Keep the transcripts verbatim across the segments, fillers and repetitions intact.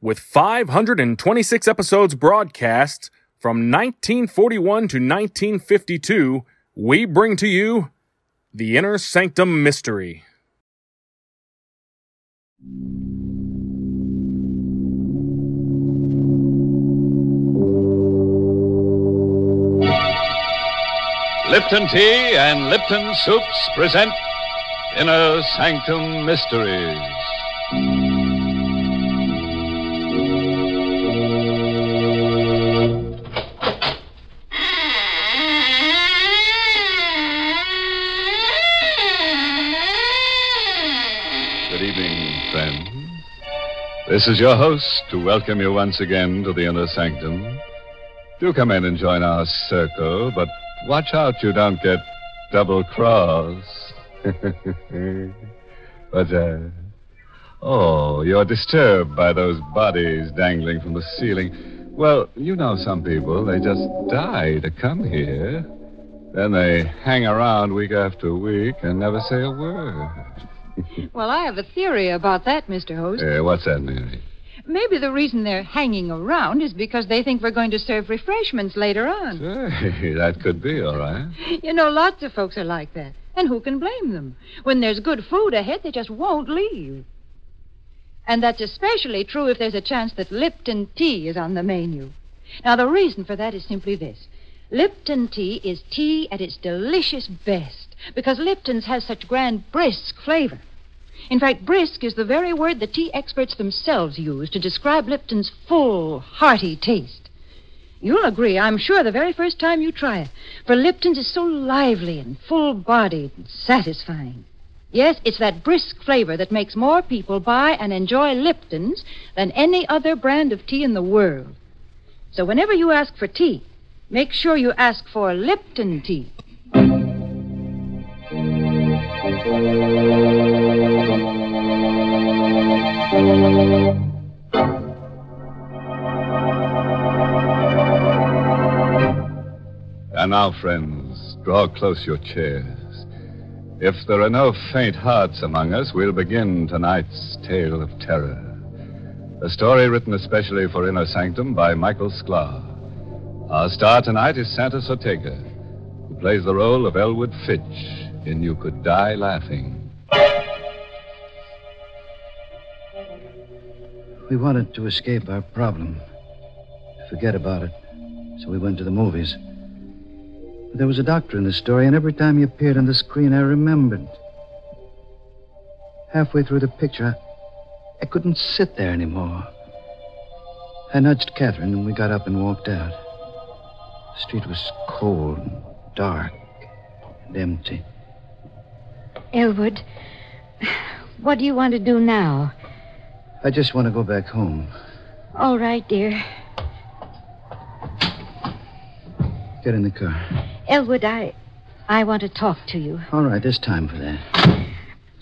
with five hundred twenty-six episodes broadcast from nineteen forty-one to nineteen fifty-two, we bring to you The Inner Sanctum Mystery. Lipton Tea and Lipton Soups present Inner Sanctum Mysteries. This is your host to welcome you once again to the Inner Sanctum. Do come in and join our circle, but watch out you don't get double-crossed. What's that? Oh, you're disturbed by those bodies dangling from the ceiling. Well, you know some people, they just die to come here. Then they hang around week after week and never say a word. Well, I have a theory about that, Mister Host. Uh, what's that, Mary? Maybe the reason they're hanging around is because they think we're going to serve refreshments later on. Sure, that could be, all right. You know, lots of folks are like that. And who can blame them? When there's good food ahead, they just won't leave. And that's especially true if there's a chance that Lipton Tea is on the menu. Now, the reason for that is simply this. Lipton Tea is tea at its delicious best because Lipton's has such grand brisk flavor. In fact, brisk is the very word the tea experts themselves use to describe Lipton's full, hearty taste. You'll agree, I'm sure, the very first time you try it, for Lipton's is so lively and full-bodied and satisfying. Yes, it's that brisk flavor that makes more people buy and enjoy Lipton's than any other brand of tea in the world. So whenever you ask for tea, make sure you ask for Lipton Tea. And now, friends, draw close your chairs. If there are no faint hearts among us, we'll begin tonight's tale of terror. A story written especially for Inner Sanctum by Michael Sklar. Our star tonight is Santos Ortega, who plays the role of Elwood Fitch in You Could Die Laughing. We wanted to escape our problem, forget about it, so we went to the movies. But there was a doctor in the story, and every time he appeared on the screen, I remembered. Halfway through the picture, I, I couldn't sit there anymore. I nudged Catherine, and we got up and walked out. The street was cold and dark and empty. Elwood, what do you want to do now? I just want to go back home. All right, dear. Get in the car. Elwood, I, I want to talk to you. All right, there's time for that.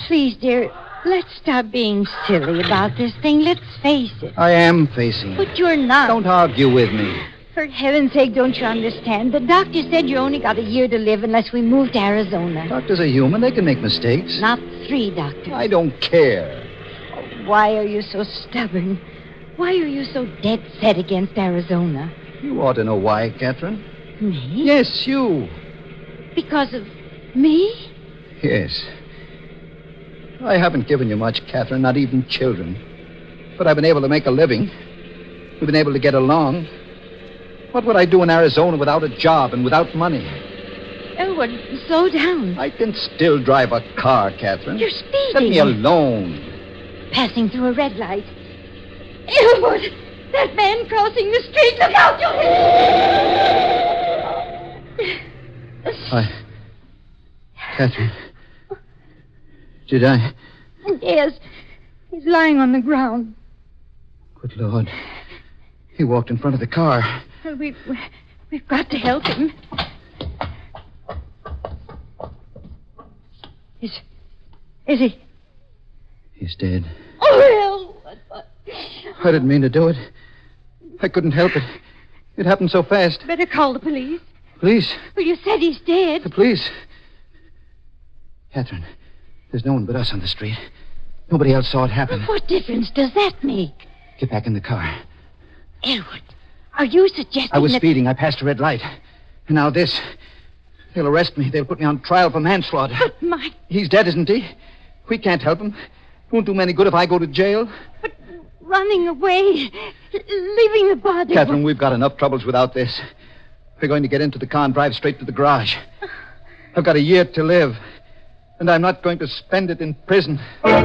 Please, dear, let's stop being silly about this thing. Let's face it. I am facing it. But you're not. Don't argue with me. For heaven's sake, don't you understand? The doctor said you only got a year to live unless we move to Arizona. Doctors are human. They can make mistakes. Not three doctors. I don't care. Oh, why are you so stubborn? Why are you so dead set against Arizona? You ought to know why, Catherine. Me? Yes, you. Because of me? Yes. I haven't given you much, Catherine, not even children. But I've been able to make a living. We've been able to get along. What would I do in Arizona without a job and without money? Elwood, slow down. I can still drive a car, Catherine. You're speeding. Let me alone. Passing through a red light. Elwood, that man crossing the street. Look out, you... I... Catherine. Did I... Yes. He's lying on the ground. Good Lord. He walked in front of the car. We, we, we've got to help him. Is, is he? He's dead. Oh, Elwood! I didn't mean to do it. I couldn't help it. It happened so fast. Better call the police. Police? Well, you said he's dead. The police? Catherine, there's no one but us on the street. Nobody else saw it happen. Well, what difference does that make? Get back in the car. Elwood, are you suggesting I was that... speeding. I passed a red light. And now this. They'll arrest me. They'll put me on trial for manslaughter. But Mike... He's dead, isn't he? We can't help him. Won't do me any good if I go to jail. But running away, leaving the body... Catherine, we've got enough troubles without this. We're going to get into the car and drive straight to the garage. I've got a year to live. And I'm not going to spend it in prison. Good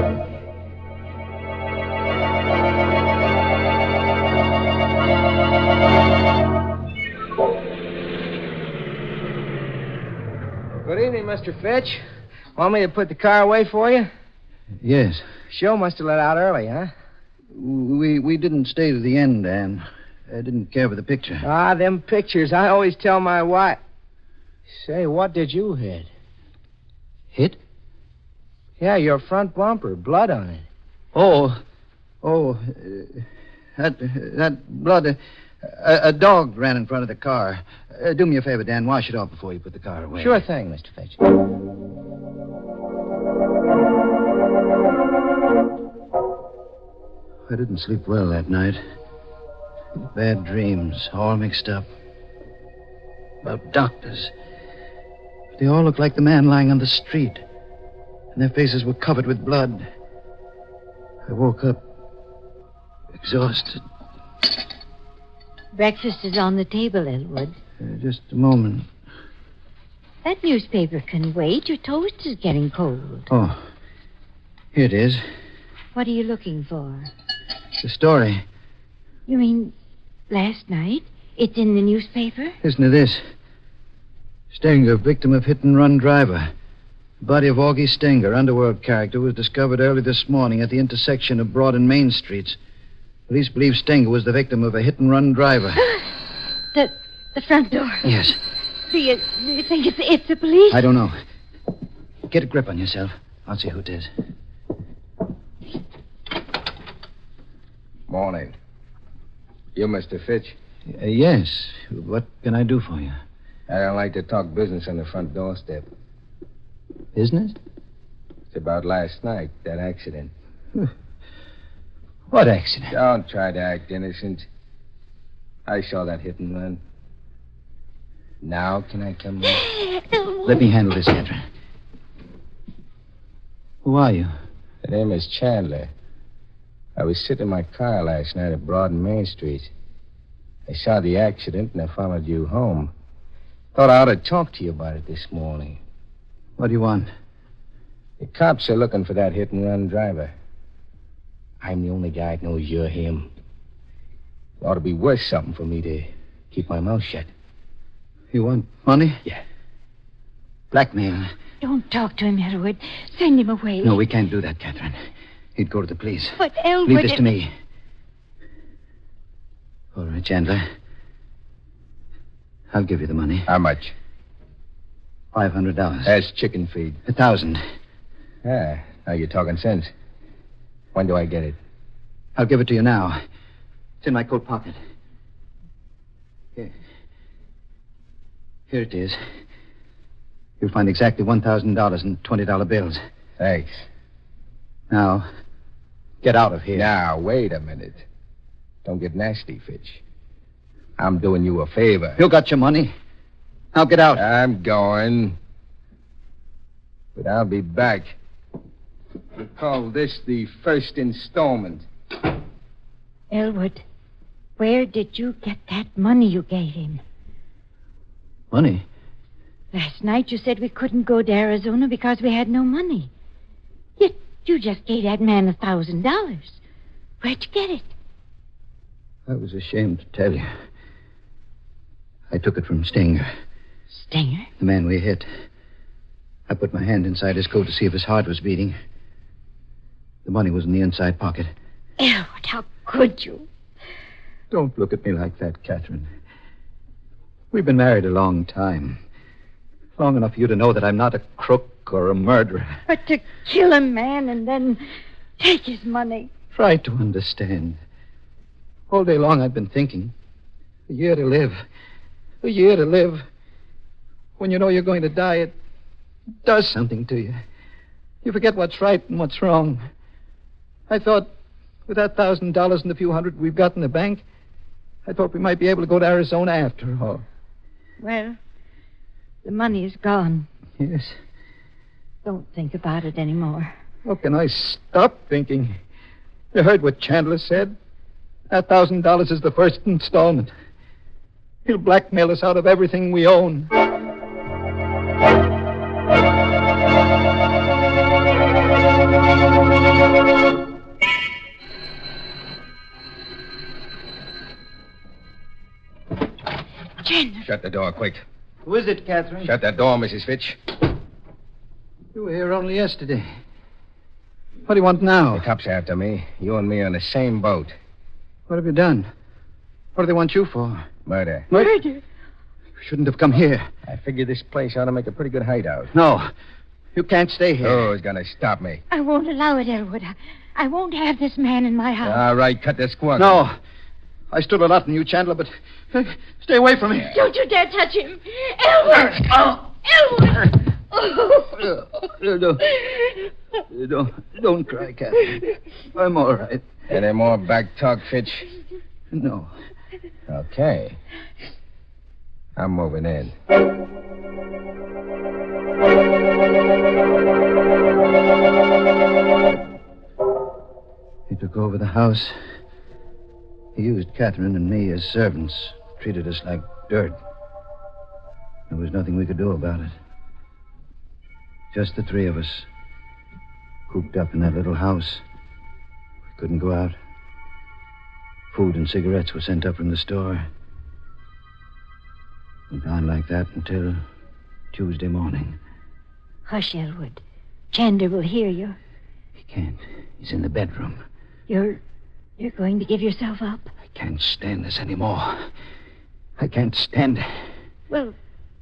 evening, Mister Fitch. Want me to put the car away for you? Yes. Show must have let out early, huh? We we didn't stay to the end, Anne. I didn't care for the picture. Ah, them pictures. I always tell my wife. Say, what did you hit? Hit? Yeah, your front bumper. Blood on it. Oh. Oh. Uh, that, that blood... Uh, A, a dog ran in front of the car. Uh, do me a favor, Dan. Wash it off before you put the car away. Sure thing, Mister Fitch. I didn't sleep well that night. Bad dreams, all mixed up. About doctors. But they all looked like the man lying on the street. And their faces were covered with blood. I woke up, exhausted. Breakfast is on the table, Elwood. Uh, just a moment. That newspaper can wait. Your toast is getting cold. Oh, here it is. What are you looking for? The story. You mean last night? It's in the newspaper? Listen to this. Stenger, victim of hit-and-run driver. The body of Augie Stenger, underworld character, was discovered early this morning at the intersection of Broad and Main Streets. Police believe Stenger was the victim of a hit-and-run driver. The the front door? Yes. Do you, do you think it's, it's the police? I don't know. Get a grip on yourself. I'll see who it is. Morning. You, Mister Fitch? Uh, yes. What can I do for you? I don't like to talk business on the front doorstep. Business? It's about last night, that accident. Huh. What accident? Don't try to act innocent. I saw that hit and run. Now can I come in? Let me handle this, Catherine. Who are you? My name is Chandler. I was sitting in my car last night at Broad and Main Street. I saw the accident and I followed you home. Thought I ought to talk to you about it this morning. What do you want? The cops are looking for that hit and run driver. I'm the only guy that knows you're him. It ought to be worth something for me to keep my mouth shut. You want money? Yeah. Blackmail. Don't talk to him, Elwood. Send him away. No, we can't do that, Catherine. He'd go to the police. But Elwood... Leave this to me. All right, Chandler. I'll give you the money. How much? Five hundred dollars. That's chicken feed. A thousand. Yeah, now you're talking sense. When do I get it? I'll give it to you now. It's in my coat pocket. Here. Here it is. You'll find exactly one thousand dollars in twenty dollar bills. Thanks. Now, get out of here. Now, wait a minute. Don't get nasty, Fitch. I'm doing you a favor. You got your money. Now get out. I'm going. But I'll be back. We call this the first installment. Elwood, where did you get that money you gave him? Money? Last night you said we couldn't go to Arizona because we had no money. Yet you just gave that man a thousand dollars. Where'd you get it? I was ashamed to tell you. I took it from Stenger. Stenger? The man we hit. I put my hand inside his coat to see if his heart was beating. The money was in the inside pocket. Elwood, how could you? Don't look at me like that, Catherine. We've been married a long time. Long enough for you to know that I'm not a crook or a murderer. But to kill a man and then take his money. Try to understand. All day long I've been thinking. A year to live. A year to live. When you know you're going to die, it does something to you. You forget what's right and what's wrong. I thought with that thousand dollars and the few hundred we've got in the bank, I thought we might be able to go to Arizona after all. Well, the money is gone. Yes. Don't think about it anymore. How can I stop thinking? You heard what Chandler said. That thousand dollars is the first installment. He'll blackmail us out of everything we own. Chandler. Shut the door, quick. Who is it, Catherine? Shut that door, Missus Fitch. You were here only yesterday. What do you want now? The cops are after me. You and me are on the same boat. What have you done? What do they want you for? Murder. Murder? You shouldn't have come here. I figure this place ought to make a pretty good hideout. No. You can't stay here. Who's going to stop me? I won't allow it, Elwood. I won't have this man in my house. All right, cut the squawk. No. I stood a lot in you, Chandler, but stay away from me. Don't you dare touch him. Elwood! Oh. Elwood! Oh. Don't, don't, don't cry, Catherine. I'm all right. Any more back talk, Fitch? No. Okay. I'm moving in. He took over the house. He used Catherine and me as servants, treated us like dirt. There was nothing we could do about it. Just the three of us, cooped up in that little house. We couldn't go out. Food and cigarettes were sent up from the store. Went on like that until Tuesday morning. Hush, Elwood. Chandler will hear you. He can't. He's in the bedroom. You're... you're going to give yourself up? I can't stand this anymore. I can't stand it. Well,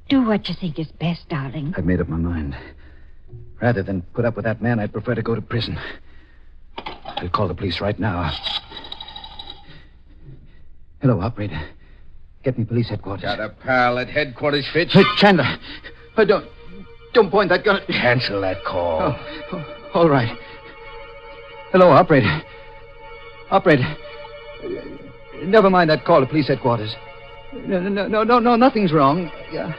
do what you think is best, darling. I've made up my mind. Rather than put up with that man, I'd prefer to go to prison. I'll call the police right now. Hello, operator. Get me police headquarters. Got a pal at headquarters, Fitch. Hey, Chandler. Oh, don't... don't point that gun at me. Cancel that call. Oh, oh, all right. Hello, operator. Operator. Never mind that call to police headquarters. No, no, no, no, no, nothing's wrong. Yeah.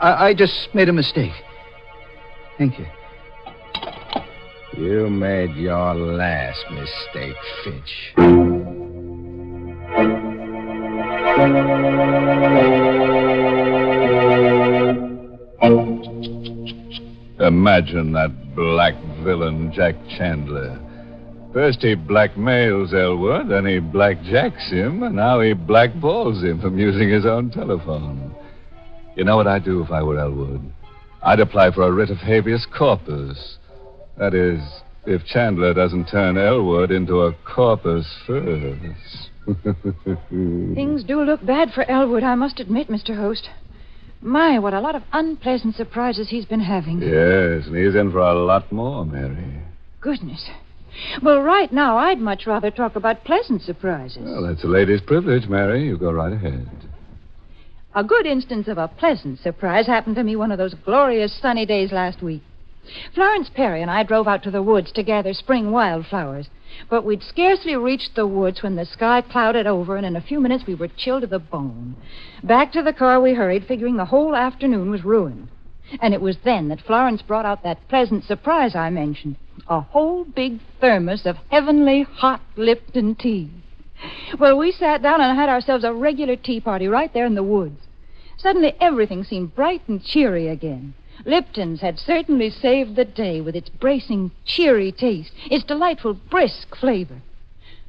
I, I just made a mistake. Thank you. You made your last mistake, Fitch. Imagine that black villain, Jack Chandler. First he blackmails Elwood, then he blackjacks him, and now he blackballs him from using his own telephone. You know what I'd do if I were Elwood? I'd apply for a writ of habeas corpus. That is, if Chandler doesn't turn Elwood into a corpus first. Things do look bad for Elwood, I must admit, Mister Host. My, what a lot of unpleasant surprises he's been having. Yes, and he's in for a lot more, Mary. Goodness. Well, right now, I'd much rather talk about pleasant surprises. Well, that's a lady's privilege, Mary. You go right ahead. A good instance of a pleasant surprise happened to me one of those glorious sunny days last week. Florence Perry and I drove out to the woods to gather spring wildflowers. But we'd scarcely reached the woods when the sky clouded over, and in a few minutes we were chilled to the bone. Back to the car we hurried, figuring the whole afternoon was ruined. And it was then that Florence brought out that pleasant surprise I mentioned. A whole big thermos of heavenly hot Lipton tea. Well, we sat down and had ourselves a regular tea party right there in the woods. Suddenly everything seemed bright and cheery again. Lipton's had certainly saved the day with its bracing, cheery taste, its delightful, brisk flavor.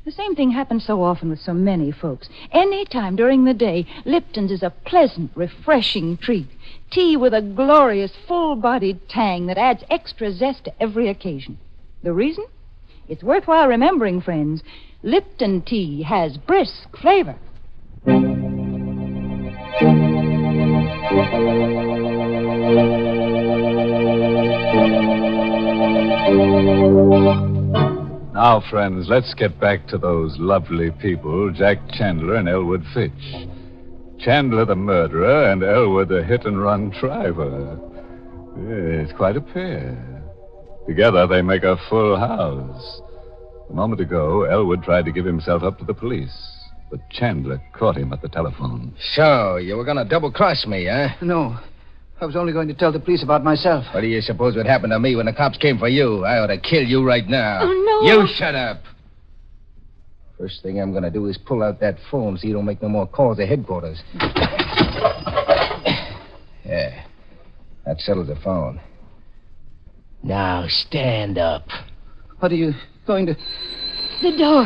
The same thing happens so often with so many folks. Any time during the day, Lipton's is a pleasant, refreshing treat. Tea with a glorious, full-bodied tang that adds extra zest to every occasion. The reason? It's worthwhile remembering, friends. Lipton tea has brisk flavor. Now, friends, let's get back to those lovely people, Jack Chandler and Elwood Fitch. Chandler the murderer and Elwood the hit-and-run driver. Yeah, it's quite a pair. Together they make a full house. A moment ago, Elwood tried to give himself up to the police, but Chandler caught him at the telephone. So, you were going to double-cross me, eh? No. I was only going to tell the police about myself. What do you suppose would happen to me when the cops came for you? I ought to kill you right now. Oh, no. You shut up. First thing I'm going to do is pull out that phone so you don't make no more calls to headquarters. Yeah. That settles the phone. Now, stand up. What are you going to... The door.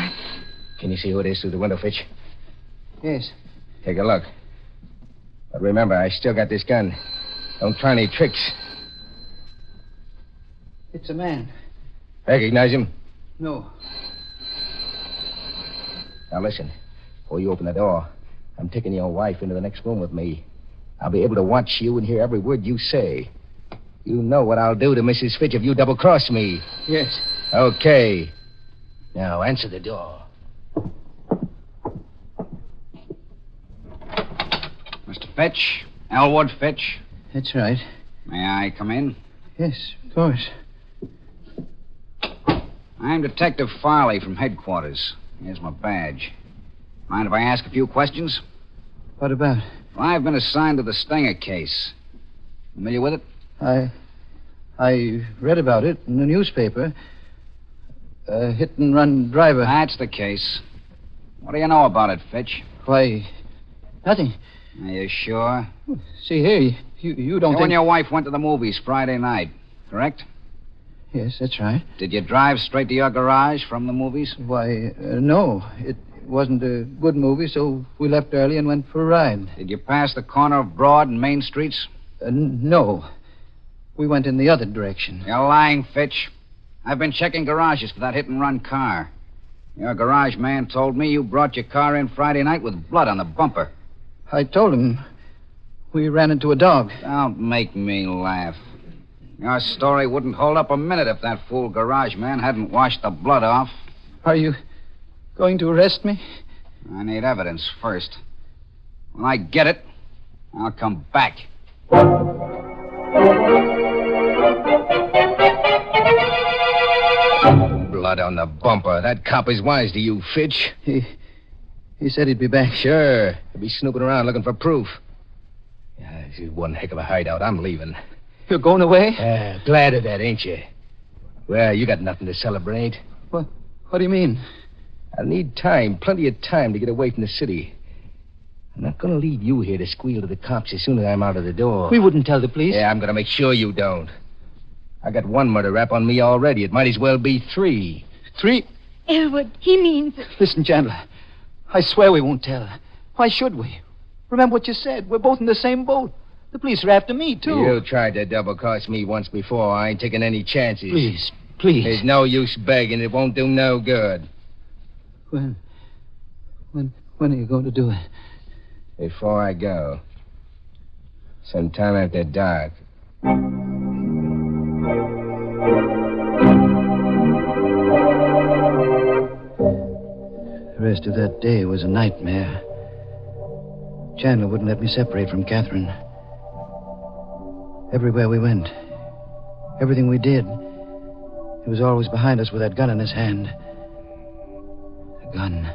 Can you see who it is through the window, Fitch? Yes. Take a look. But remember, I still got this gun. Don't try any tricks. It's a man. Recognize him? No. Now, listen. Before you open the door, I'm taking your wife into the next room with me. I'll be able to watch you and hear every word you say. You know what I'll do to Missus Fitch if you double-cross me. Yes. Okay. Now, answer the door. Mister Fitch? Elwood Fitch? That's right. May I come in? Yes, of course. I'm Detective Farley from headquarters. Here's my badge. Mind if I ask a few questions? What about? Well, I've been assigned to the Stenger case. Familiar with it? I... I read about it in the newspaper. A hit-and-run driver. That's the case. What do you know about it, Fitch? Why, nothing. Are you sure? See here, you, you don't you think... You and your wife went to the movies Friday night, correct? Yes, that's right. Did you drive straight to your garage from the movies? Why, uh, no. It wasn't a good movie, so we left early and went for a ride. Did you pass the corner of Broad and Main Streets? Uh, n- no. We went in the other direction. You're lying, Fitch. I've been checking garages for that hit-and-run car. Your garage man told me you brought your car in Friday night with blood on the bumper. I told him we ran into a dog. Don't make me laugh. Your story wouldn't hold up a minute if that fool garage man hadn't washed the blood off. Are you going to arrest me? I need evidence first. When I get it, I'll come back. Blood on the bumper. That cop is wise to you, Fitch. He... He said he'd be back. Sure. He'd be snooping around looking for proof. Yeah, this is one heck of a hideout. I'm leaving. You're going away? Yeah, glad of that, ain't you? Well, you got nothing to celebrate. What? What do you mean? I need time, plenty of time to get away from the city. I'm not going to leave you here to squeal to the cops as soon as I'm out of the door. We wouldn't tell the police. Yeah, I'm going to make sure you don't. I got one murder rap on me already. It might as well be three. Three? Elwood, he means it. Listen, Chandler. I swear we won't tell. Why should we? Remember what you said. We're both in the same boat. The police are after me, too. You tried to double-cross me once before. I ain't taking any chances. Please, please. There's no use begging. It won't do no good. When... When... When are you going to do it? Before I go. Sometime after dark. The rest of that day was a nightmare. Chandler wouldn't let me separate from Catherine. Everywhere we went, everything we did, he was always behind us with that gun in his hand. The gun.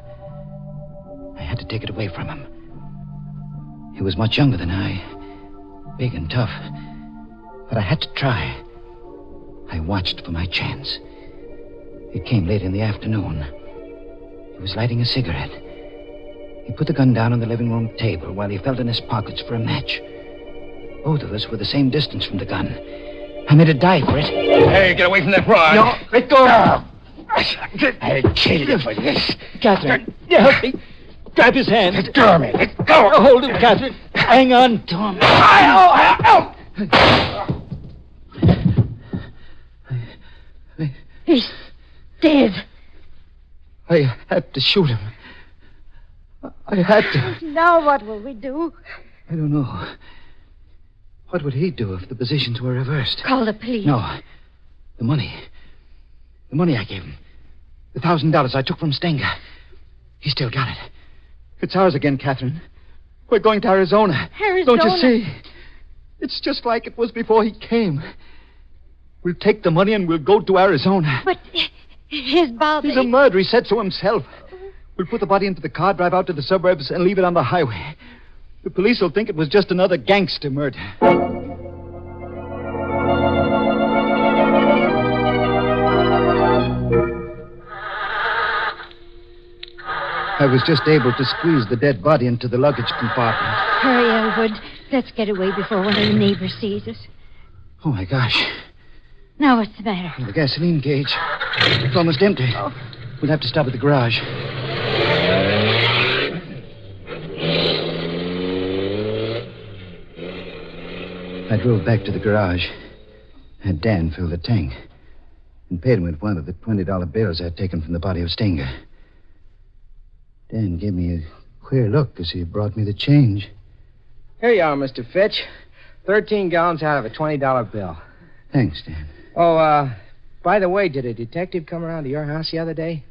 I had to take it away from him. He was much younger than I, big and tough. But I had to try. I watched for my chance. It came late in the afternoon. He was lighting a cigarette. He put the gun down on the living room table while he felt in his pockets for a match. Both of us were the same distance from the gun. I made a dive for it. Hey, get away from that rod. No, let go. Oh. I killed you for this. Catherine, help me. Grab his hand. Let go of me. Let go. Oh, hold him, Catherine. Hang on, Tom. Help! Help! He's dead. I had to shoot him. I had to. Now what will we do? I don't know. What would he do if the positions were reversed? Call the police. No. The money. The money I gave him. The thousand dollars I took from Stenger. He still got it. It's ours again, Catherine. We're going to Arizona. Arizona? Don't you see? It's just like it was before he came. We'll take the money and we'll go to Arizona. But his Bobby... He's a murderer. He said so himself. We'll put the body into the car, drive out to the suburbs, and leave it on the highway. The police will think it was just another gangster murder. I was just able to squeeze the dead body into the luggage compartment. Hurry, Elwood. Let's get away before one of the neighbors sees us. Oh, my gosh. Now what's the matter? The gasoline gauge. It's almost empty. Oh. We'll have to stop at the garage. I drove back to the garage. Had Dan fill the tank. And paid him with one of the twenty dollar bills I'd taken from the body of Stenger. Dan gave me a queer look as he brought me the change. Here you are, Mister Fitch. Thirteen gallons out of a twenty dollar bill. Thanks, Dan. Oh, uh, by the way, did a detective come around to your house the other day?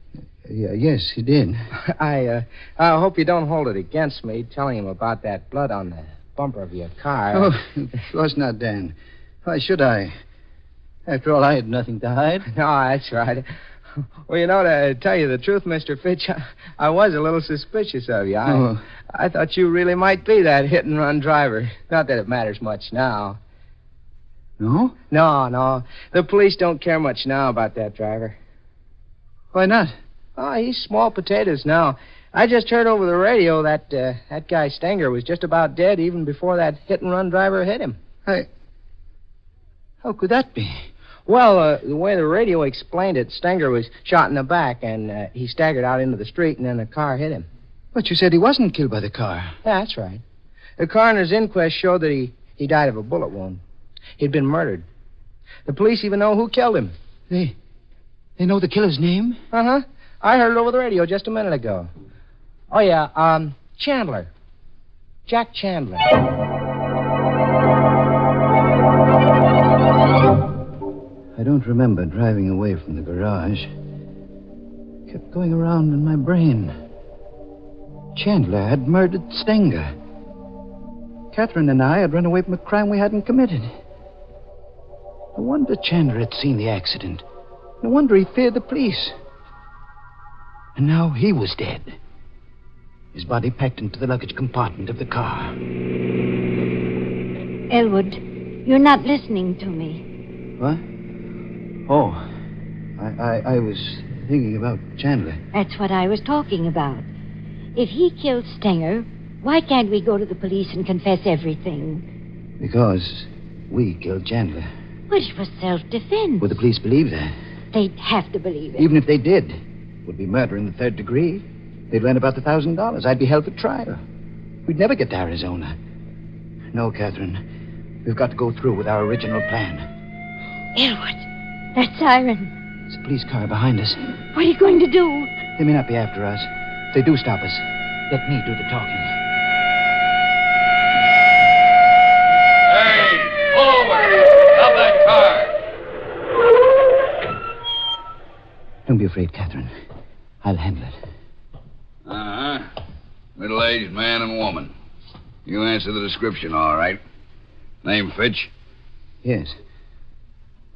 Yeah, yes, he did. I, uh, I hope you don't hold it against me telling him about that blood on the bumper of your car. Oh, of course not, Dan. Why should I? After all, I had nothing to hide. No, that's right. Well, you know, to tell you the truth, Mister Fitch, I, I was a little suspicious of you. I, oh. I thought you really might be that hit-and-run driver. Not that it matters much now. No? No, no. The police don't care much now about that driver. Why not? Oh, he's small potatoes now. I just heard over the radio that uh, that guy Stenger was just about dead even before that hit-and-run driver hit him. I... How could that be? Well, uh, the way the radio explained it, Stenger was shot in the back, and uh, he staggered out into the street, and then a car hit him. But you said he wasn't killed by the car. Yeah, that's right. The coroner's inquest showed that he, he died of a bullet wound. He'd been murdered. The police even know who killed him. They, they know the killer's name? Uh-huh. I heard it over the radio just a minute ago. Oh, yeah, um, Chandler. Jack Chandler. I don't remember driving away from the garage. It kept going around in my brain. Chandler had murdered Stenger. Catherine and I had run away from a crime we hadn't committed. No wonder Chandler had seen the accident. No wonder he feared the police. And now he was dead. His body packed into the luggage compartment of the car. Elwood, you're not listening to me. What? Oh, I, I, I was thinking about Chandler. That's what I was talking about. If he killed Stenger, why can't we go to the police and confess everything? Because we killed Chandler. But it was self-defense. Would the police believe that? They'd have to believe it. Even if they did, it would be murder in the third degree. They'd learn about the thousand dollars. I'd be held for trial. We'd never get to Arizona. No, Catherine. We've got to go through with our original plan. Elwood. That siren. It's a police car behind us. What are you going to do? They may not be after us. If they do stop us, let me do the talking. Hey, forward! Stop that car! Don't be afraid, Catherine. I'll handle it. Uh-huh. Middle-aged man and woman. You answer the description, all right. Name Fitch? Yes.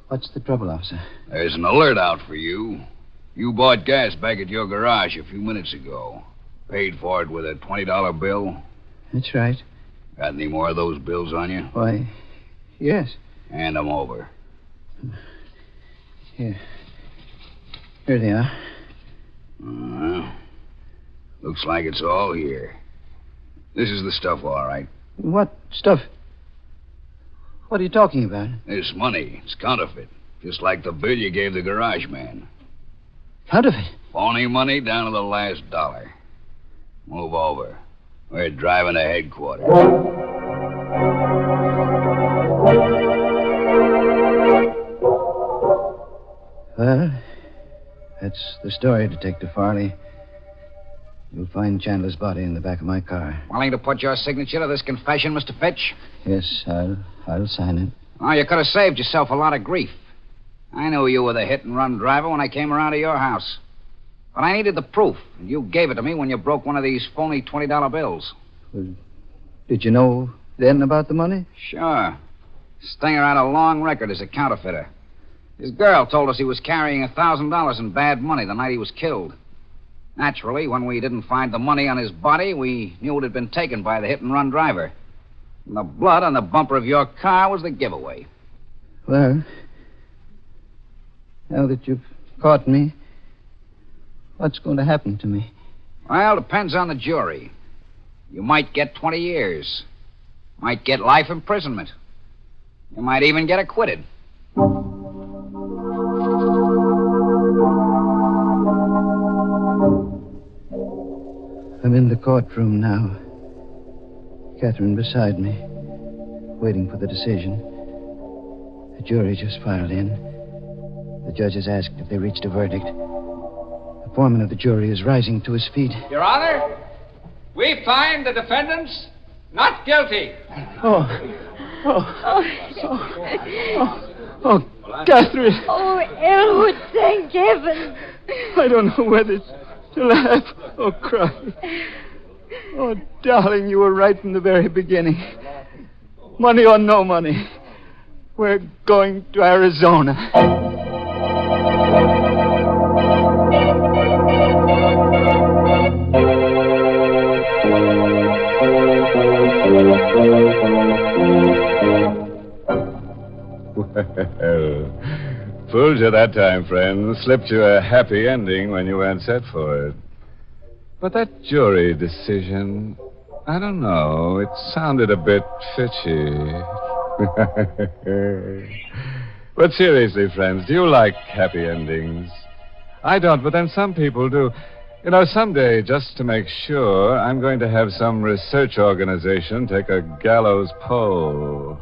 What's the trouble, officer? There's an alert out for you. You bought gas back at your garage a few minutes ago. Paid for it with a twenty dollar bill. That's right. Got any more of those bills on you? Why, yes. Hand them over. Here. Here they are. Uh, looks like it's all here. This is the stuff, all right. What stuff? What are you talking about? It's money. It's counterfeit. Just like the bill you gave the garage man. Counterfeit? Phony money down to the last dollar. Move over. We're driving to headquarters. Well, that's the story, Detective Farley. You'll find Chandler's body in the back of my car. Willing to put your signature to this confession, Mister Fitch? Yes, I'll, I'll sign it. Oh, you could have saved yourself a lot of grief. I knew you were the hit-and-run driver when I came around to your house. But I needed the proof, and you gave it to me when you broke one of these phony twenty dollar bills. Well, did you know then about the money? Sure. Stenger had a long record as a counterfeiter. His girl told us he was carrying one thousand dollars in bad money the night he was killed. Naturally, when we didn't find the money on his body, we knew it had been taken by the hit-and-run driver. And the blood on the bumper of your car was the giveaway. Well, now that you've caught me, what's going to happen to me? Well, depends on the jury. You might get twenty years. Might get life imprisonment. You might even get acquitted. I'm in the courtroom now. Catherine beside me, waiting for the decision. The jury just filed in. The judge has asked if they reached a verdict. The foreman of the jury is rising to his feet. Your Honor, we find the defendants not guilty. Oh, oh, oh, oh, oh, oh Catherine. Oh, Elwood, thank heaven. I don't know whether it's to laugh or cry. Oh, darling, you were right from the very beginning. Money or no money, we're going to Arizona. Well, fooled you that time, friend. Slipped you a happy ending when you weren't set for it. But that jury decision, I don't know, it sounded a bit fitchy. But seriously, friends, do you like happy endings? I don't, but then some people do. You know, someday, just to make sure, I'm going to have some research organization take a gallows poll.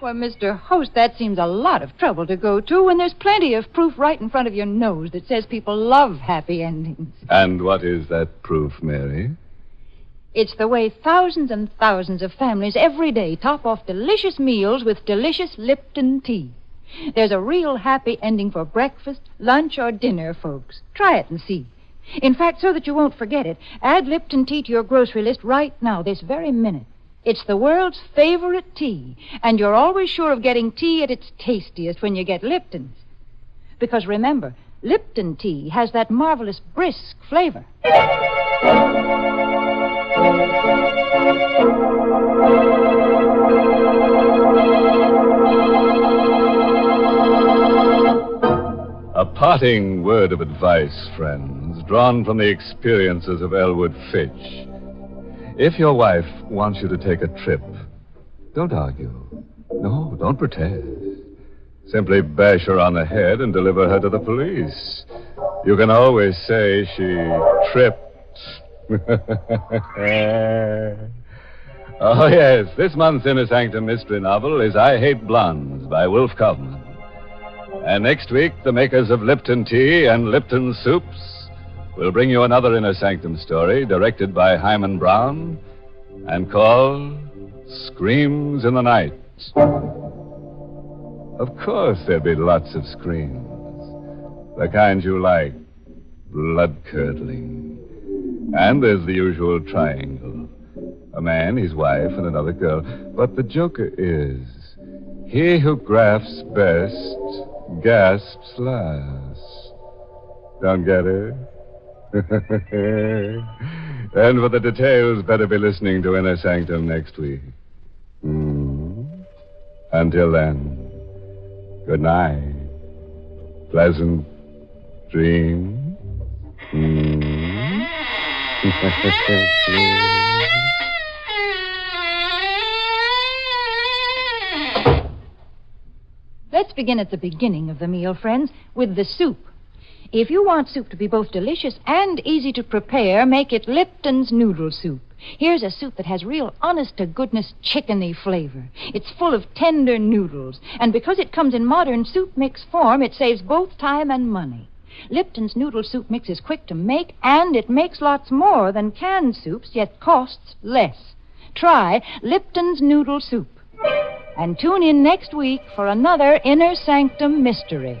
Well, Mister Host, that seems a lot of trouble to go to when there's plenty of proof right in front of your nose that says people love happy endings. And what is that proof, Mary? It's the way thousands and thousands of families every day top off delicious meals with delicious Lipton tea. There's a real happy ending for breakfast, lunch, or dinner, folks. Try it and see. In fact, so that you won't forget it, add Lipton tea to your grocery list right now, this very minute. It's the world's favorite tea, and you're always sure of getting tea at its tastiest when you get Lipton's. Because remember, Lipton tea has that marvelous brisk flavor. A parting word of advice, friends, drawn from the experiences of Elwood Fitch. If your wife wants you to take a trip, don't argue. No, don't protest. Simply bash her on the head and deliver her to the police. You can always say she tripped. Oh, yes, this month's Inner Sanctum Mystery novel is I Hate Blondes by Wolf Kaufman. And next week, the makers of Lipton Tea and Lipton Soups we'll bring you another Inner Sanctum story directed by Hyman Brown and called Screams in the Night. Of course, there'll be lots of screams. The kind you like. Blood-curdling. And there's the usual triangle. A man, his wife, and another girl. But the joker is, he who grasps best gasps last. Don't get it? And for the details, better be listening to Inner Sanctum next week. Mm. Until then, good night. Pleasant dreams. Mm. Let's begin at the beginning of the meal, friends, with the soup. If you want soup to be both delicious and easy to prepare, make it Lipton's Noodle Soup. Here's a soup that has real honest-to-goodness chickeny flavor. It's full of tender noodles, and because it comes in modern soup mix form, it saves both time and money. Lipton's noodle soup mix is quick to make, and it makes lots more than canned soups, yet costs less. Try Lipton's noodle soup. And tune in next week for another Inner Sanctum Mystery.